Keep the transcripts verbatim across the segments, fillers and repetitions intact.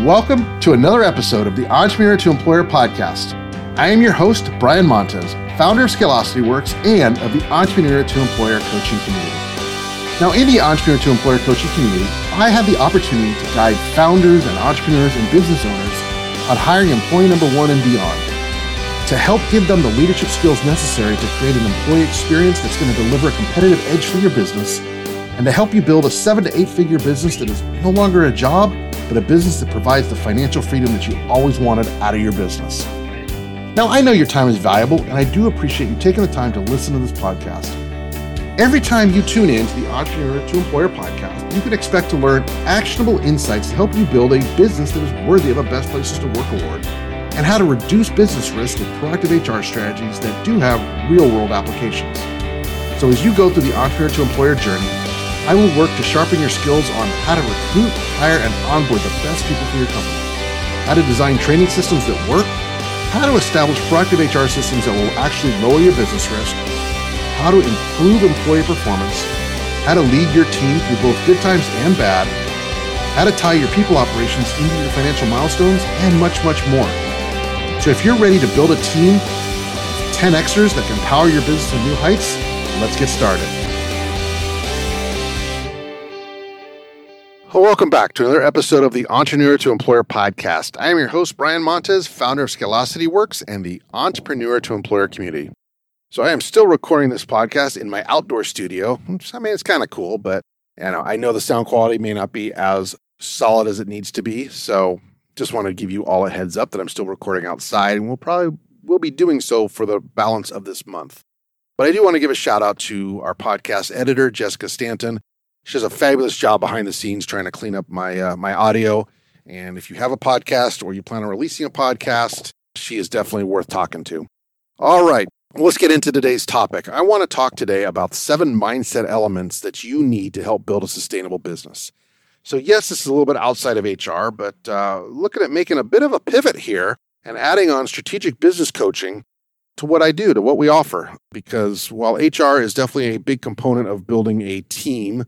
Welcome to another episode of the Entrepreneur to Employer Podcast. I am your host, Brian Montes, founder of Scaleocity Works and of the Entrepreneur to Employer Coaching Community. Now, in the Entrepreneur to Employer Coaching Community, I have the opportunity to guide founders and entrepreneurs and business owners on hiring employee number one and beyond, to help give them the leadership skills necessary to create an employee experience that's going to deliver a competitive edge for your business, and to help you build a seven to eight figure business that is no longer a job, but a business that provides the financial freedom that you always wanted out of your business. Now, I know your time is valuable, and I do appreciate you taking the time to listen to this podcast. Every time you tune in to the Entrepreneur to Employer Podcast, you can expect to learn actionable insights to help you build a business that is worthy of a Best Places to Work award, and how to reduce business risk with proactive H R strategies that do have real-world applications. So as you go through the Entrepreneur to Employer journey, I will work to sharpen your skills on how to recruit, hire, and onboard the best people for your company, how to design training systems that work, how to establish proactive H R systems that will actually lower your business risk, how to improve employee performance, how to lead your team through both good times and bad, how to tie your people operations into your financial milestones, and much, much more. So if you're ready to build a team of ten Xers that can power your business to new heights, let's get started. Welcome back to another episode of the Entrepreneur to Employer Podcast. I am your host, Brian Montes, founder of Scaleocity Works and the Entrepreneur to Employer community. So I am still recording this podcast in my outdoor studio, which, I mean, it's kind of cool, but you know, I know the sound quality may not be as solid as it needs to be. So just want to give you all a heads up that I'm still recording outside, and we'll probably will be doing so for the balance of this month. But I do want to give a shout out to our podcast editor, Jessica Stanton. She does a fabulous job behind the scenes trying to clean up my uh, my audio. And if you have a podcast or you plan on releasing a podcast, she is definitely worth talking to. All right, let's get into today's topic. I want to talk today about seven mindset elements that you need to help build a sustainable business. So yes, this is a little bit outside of H R, but uh, looking at making a bit of a pivot here and adding on strategic business coaching to what I do, to what we offer. Because while H R is definitely a big component of building a team,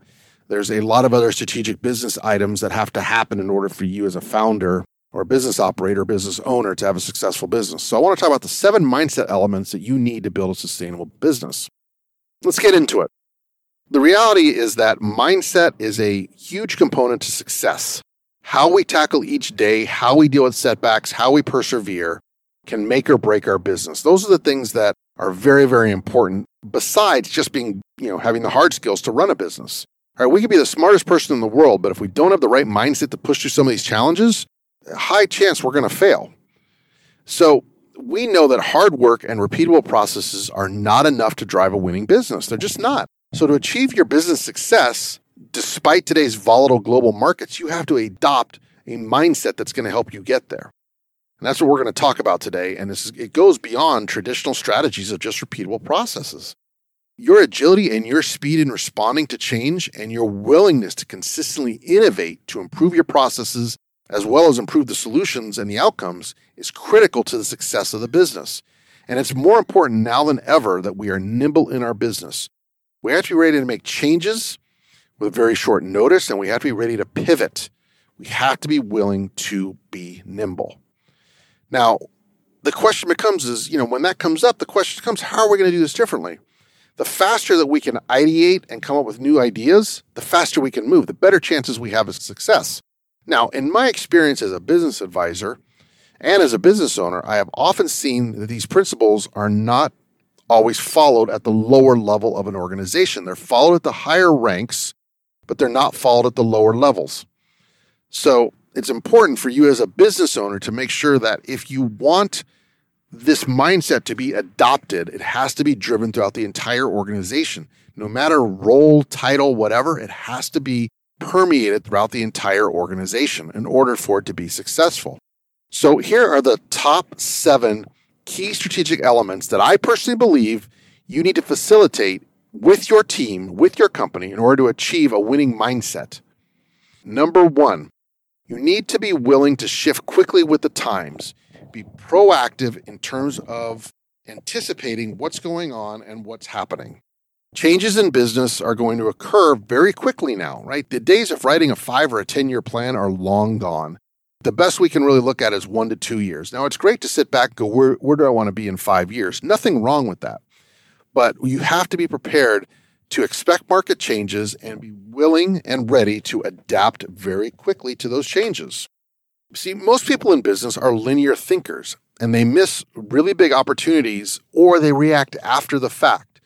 there's a lot of other strategic business items that have to happen in order for you as a founder or a business operator, business owner to have a successful business. So I want to talk about the seven mindset elements that you need to build a sustainable business. Let's get into it. The reality is that mindset is a huge component to success. How we tackle each day, how we deal with setbacks, how we persevere can make or break our business. Those are the things that are very, very important besides just being, you know, having the hard skills to run a business. All right, we could be the smartest person in the world, but if we don't have the right mindset to push through some of these challenges, high chance we're going to fail. So we know that hard work and repeatable processes are not enough to drive a winning business. They're just not. So to achieve your business success, despite today's volatile global markets, you have to adopt a mindset that's going to help you get there. And that's what we're going to talk about today. And this is, it goes beyond traditional strategies of just repeatable processes. Your agility and your speed in responding to change and your willingness to consistently innovate to improve your processes as well as improve the solutions and the outcomes is critical to the success of the business. And it's more important now than ever that we are nimble in our business. We have to be ready to make changes with very short notice, and we have to be ready to pivot. We have to be willing to be nimble. Now, the question becomes is, you know, when that comes up, the question comes, how are we going to do this differently? The faster that we can ideate and come up with new ideas, the faster we can move, the better chances we have of success. Now, in my experience as a business advisor and as a business owner, I have often seen that these principles are not always followed at the lower level of an organization. They're followed at the higher ranks, but they're not followed at the lower levels. So it's important for you as a business owner to make sure that if you want this mindset to be adopted, it has to be driven throughout the entire organization. No matter role, title, whatever, it has to be permeated throughout the entire organization in order for it to be successful. So here are the top seven key strategic elements that I personally believe you need to facilitate with your team, with your company, in order to achieve a winning mindset. Number one, you need to be willing to shift quickly with the times. Be proactive in terms of anticipating what's going on and what's happening. Changes in business are going to occur very quickly now, right? The days of writing a five or a ten-year plan are long gone. the best we can really look at is one to two years. Now, it's great to sit back and go, where, where do I want to be in five years? Nothing wrong with that. But you have to be prepared to expect market changes and be willing and ready to adapt very quickly to those changes. See, most people in business are linear thinkers, and they miss really big opportunities or they react after the fact.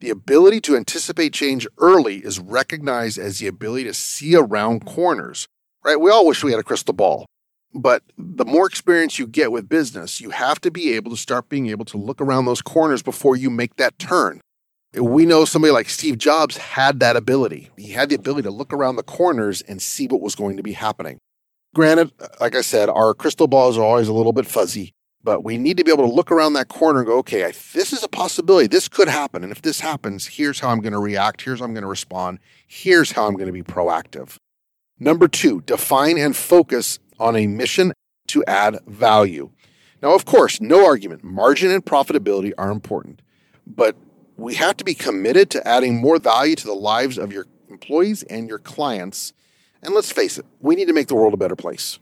The ability to anticipate change early is recognized as the ability to see around corners, right? We all wish we had a crystal ball, but the more experience you get with business, you have to be able to start being able to look around those corners before you make that turn. We know somebody like Steve Jobs had that ability. He had the ability to look around the corners and see what was going to be happening. Granted, like I said, our crystal balls are always a little bit fuzzy, but we need to be able to look around that corner and go, okay, I, this is a possibility. This could happen. And if this happens, here's how I'm going to react. Here's how I'm going to respond. Here's how I'm going to be proactive. Number two, define and focus on a mission to add value. Now, of course, no argument. Margin and profitability are important, but we have to be committed to adding more value to the lives of your employees and your clients. And let's face it, we need to make the world a better place.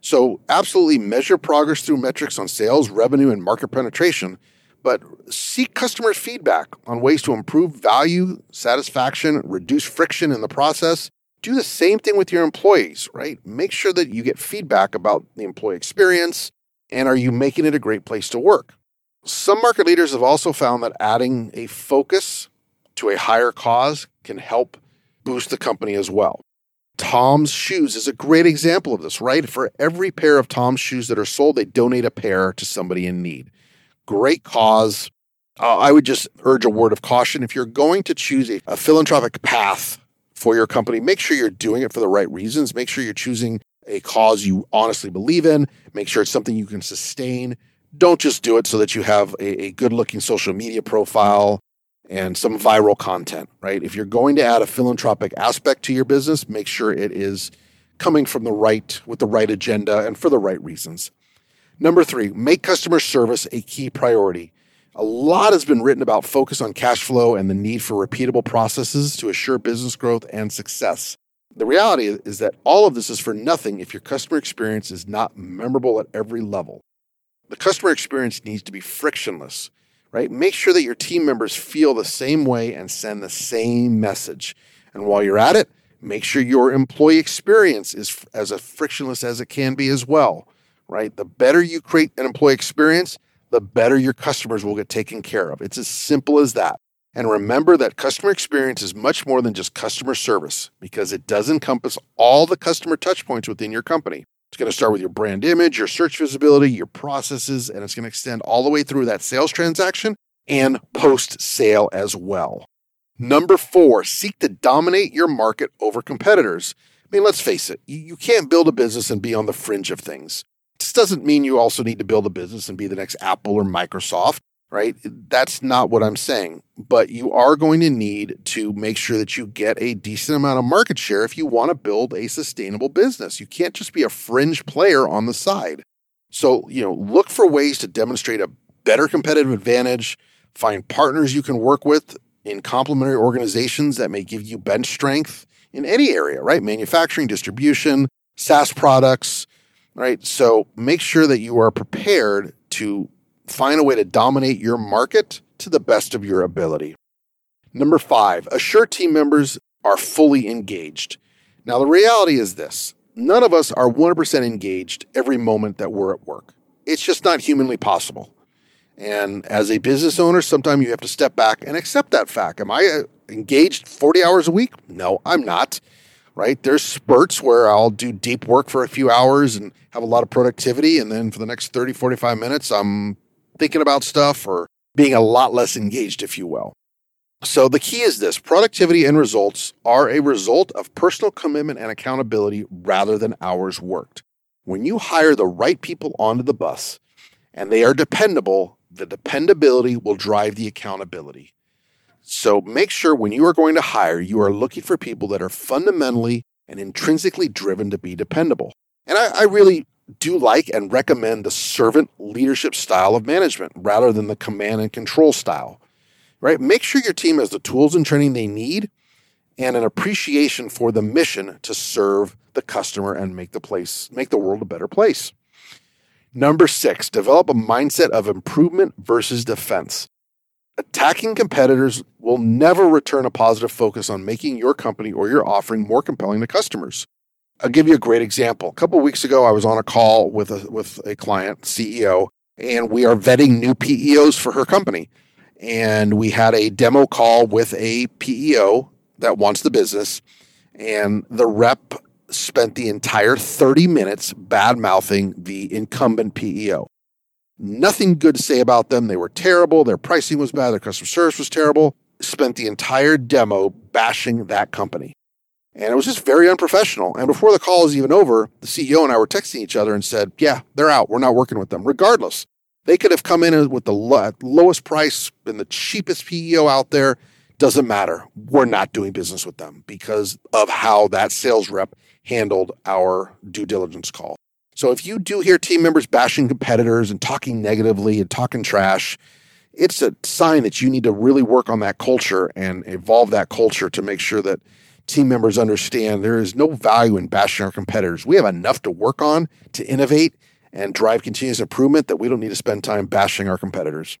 So absolutely measure progress through metrics on sales, revenue, and market penetration, but seek customer feedback on ways to improve value, satisfaction, reduce friction in the process. Do the same thing with your employees, right? Make sure that you get feedback about the employee experience and are you making it a great place to work? Some market leaders have also found that adding a focus to a higher cause can help boost the company as well. Tom's shoes is a great example of this, right? For every pair of Tom's shoes that are sold, they donate a pair to somebody in need. Great cause. Uh, I would just urge a word of caution. If you're going to choose a, a philanthropic path for your company, make sure you're doing it for the right reasons. Make sure you're choosing a cause you honestly believe in. Make sure it's something you can sustain. Don't just do it so that you have a, a good-looking social media profile and some viral content, right? If you're going to add a philanthropic aspect to your business, make sure it is coming from the right, with the right agenda and for the right reasons. Number three, make customer service a key priority. A lot has been written about focus on cash flow and the need for repeatable processes to assure business growth and success. The reality is that all of this is for nothing if your customer experience is not memorable at every level. The customer experience needs to be frictionless, right? Make sure that your team members feel the same way and send the same message. And while you're at it, make sure your employee experience is as frictionless as it can be as well, right? The better you create an employee experience, the better your customers will get taken care of. It's as simple as that. And remember that customer experience is much more than just customer service because it does encompass all the customer touch points within your company. It's going to start with your brand image, your search visibility, your processes, and it's going to extend all the way through that sales transaction and post-sale as well. Number four, seek to dominate your market over competitors. I mean, let's face it, you can't build a business and be on the fringe of things. This doesn't mean you also need to build a business and be the next Apple or Microsoft, right? That's not what I'm saying, but you are going to need to make sure that you get a decent amount of market share if you want to build a sustainable business. You can't just be a fringe player on the side. So, you know, look for ways to demonstrate a better competitive advantage, find partners you can work with in complementary organizations that may give you bench strength in any area, right? Manufacturing, distribution, SaaS products, right? So make sure that you are prepared to find a way to dominate your market to the best of your ability. Number five, assure team members are fully engaged. Now, the reality is this. None of us are one hundred percent engaged every moment that we're at work. It's just not humanly possible. And as a business owner, sometimes you have to step back and accept that fact. Am I engaged forty hours a week? No, I'm not, right? There's spurts where I'll do deep work for a few hours and have a lot of productivity. And then for the next thirty, forty-five minutes, I'm thinking about stuff or being a lot less engaged, if you will. So the key is this, productivity and results are a result of personal commitment and accountability rather than hours worked. When you hire the right people onto the bus and they are dependable, the dependability will drive the accountability. So make sure when you are going to hire, you are looking for people that are fundamentally and intrinsically driven to be dependable. And I, I really do like and recommend the servant leadership style of management rather than the command and control style, right? Make sure your team has the tools and training they need and an appreciation for the mission to serve the customer and make the place, make the world a better place. Number six, develop a mindset of improvement versus defense. Attacking competitors will never return a positive focus on making your company or your offering more compelling to customers. I'll give you a great example. A couple of weeks ago, I was on a call with a, with a client, C E O, and we are vetting new P E Os for her company. And we had a demo call with a P E O that wants the business. And the rep spent the entire thirty minutes bad-mouthing the incumbent P E O. Nothing good to say about them. They were terrible. Their pricing was bad. Their customer service was terrible. Spent the entire demo bashing that company. And it was just very unprofessional. And before the call was even over, the C E O and I were texting each other and said, yeah, they're out. We're not working with them. Regardless, they could have come in with the lo- lowest price and the cheapest P E O out there. Doesn't matter. We're not doing business with them because of how that sales rep handled our due diligence call. So if you do hear team members bashing competitors and talking negatively and talking trash, it's a sign that you need to really work on that culture and evolve that culture to make sure that team members understand there is no value in bashing our competitors. We have enough to work on to innovate and drive continuous improvement that we don't need to spend time bashing our competitors.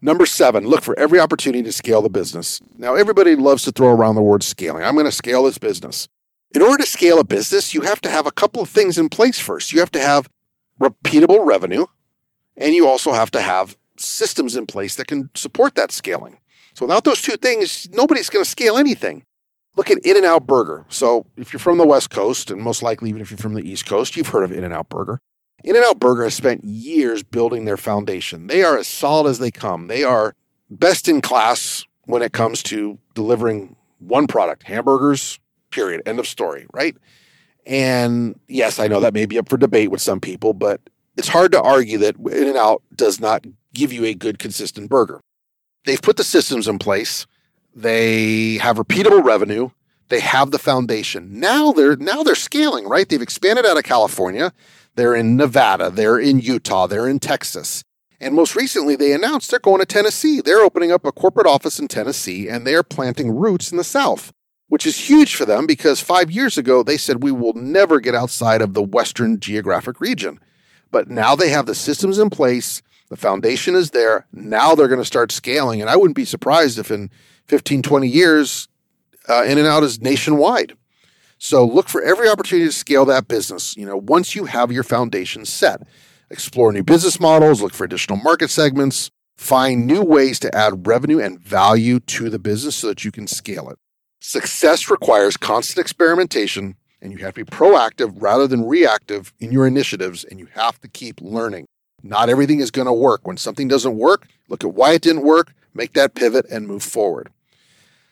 Number seven, look for every opportunity to scale the business. Now, everybody loves to throw around the word scaling. I'm going to scale this business. In order to scale a business, you have to have a couple of things in place first. You have to have repeatable revenue, and you also have to have systems in place that can support that scaling. So without those two things, nobody's going to scale anything. Look at In-N-Out Burger. So if you're from the West Coast, and most likely even if you're from the East Coast, you've heard of In-N-Out Burger. In-N-Out Burger has spent years building their foundation. They are as solid as they come. They are best in class when it comes to delivering one product, hamburgers, period, end of story, right? And yes, I know that may be up for debate with some people, but it's hard to argue that In-N-Out does not give you a good, consistent burger. They've put the systems in place. They have repeatable revenue. They have the foundation. Now they're now they're scaling, right? They've expanded out of California. They're in Nevada. They're in Utah. They're in Texas. And most recently, they announced they're going to Tennessee. They're opening up a corporate office in Tennessee, and they're planting roots in the South, which is huge for them because five years ago, they said we will never get outside of the Western geographic region. But now they have the systems in place. The foundation is there. Now they're going to start scaling. And I wouldn't be surprised if in fifteen, twenty years, uh, In-N-Out is nationwide. So look for every opportunity to scale that business. You know, once you have your foundation set, explore new business models, look for additional market segments, find new ways to add revenue and value to the business so that you can scale it. Success requires constant experimentation, and you have to be proactive rather than reactive in your initiatives, and you have to keep learning. Not everything is going to work. When something doesn't work, look at why it didn't work, make that pivot, and move forward.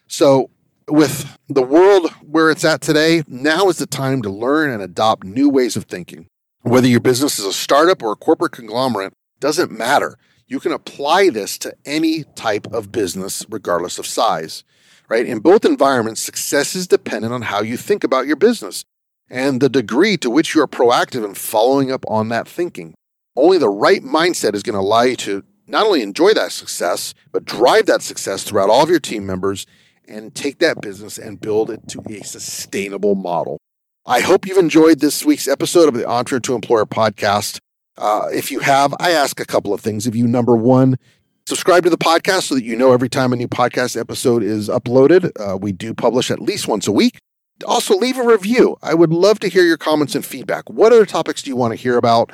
So with the world where it's at today, now is the time to learn and adopt new ways of thinking. Whether your business is a startup or a corporate conglomerate, doesn't matter. You can apply this to any type of business, regardless of size. Right? In both environments, success is dependent on how you think about your business and the degree to which you are proactive in following up on that thinking. Only the right mindset is going to allow you to not only enjoy that success, but drive that success throughout all of your team members and take that business and build it to a sustainable model. I hope you've enjoyed this week's episode of the Entrepreneur to Employer podcast. Uh, if you have, I ask a couple of things of you. Number one, subscribe to the podcast so that you know every time a new podcast episode is uploaded. Uh, we do publish at least once a week. Also, leave a review. I would love to hear your comments and feedback. What other topics do you want to hear about?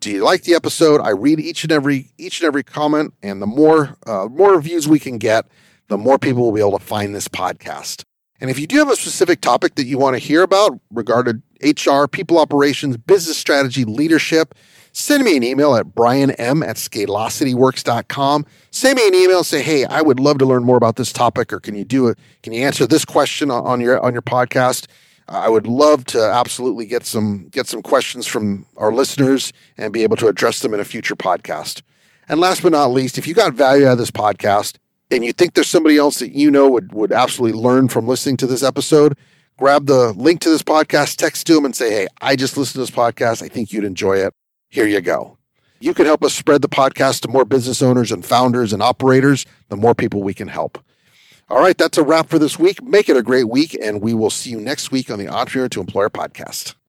Do you like the episode? I read each and every each and every comment, and the more uh, more reviews we can get, the more people will be able to find this podcast. And if you do have a specific topic that you want to hear about regarding H R, people operations, business strategy, leadership, send me an email at brian m at scaleocity works dot com. Send me an email and say, hey, I would love to learn more about this topic, or can you do it? Can you answer this question on your on your podcast? I would love to absolutely get some get some questions from our listeners and be able to address them in a future podcast. And last but not least, if you got value out of this podcast and you think there's somebody else that you know would, would absolutely learn from listening to this episode, grab the link to this podcast, text to them and say, hey, I just listened to this podcast. I think you'd enjoy it. Here you go. You can help us spread the podcast to more business owners and founders and operators, the more people we can help. All right, that's a wrap for this week. Make it a great week, and we will see you next week on the Entrepreneur to Employer podcast.